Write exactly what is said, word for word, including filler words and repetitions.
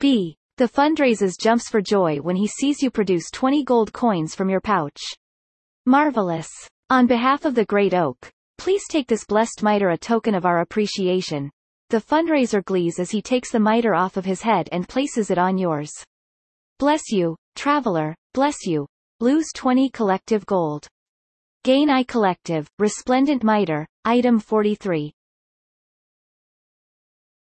B. The fund raises jumps for joy when he sees you produce twenty gold coins from your pouch. Marvelous. On behalf of the Great Oak, please take this blessed mitre, a token of our appreciation. The fundraiser glees as he takes the mitre off of his head and places it on yours. Bless you, traveler, bless you. Lose twenty collective gold. Gain I collective, resplendent mitre, item forty-three.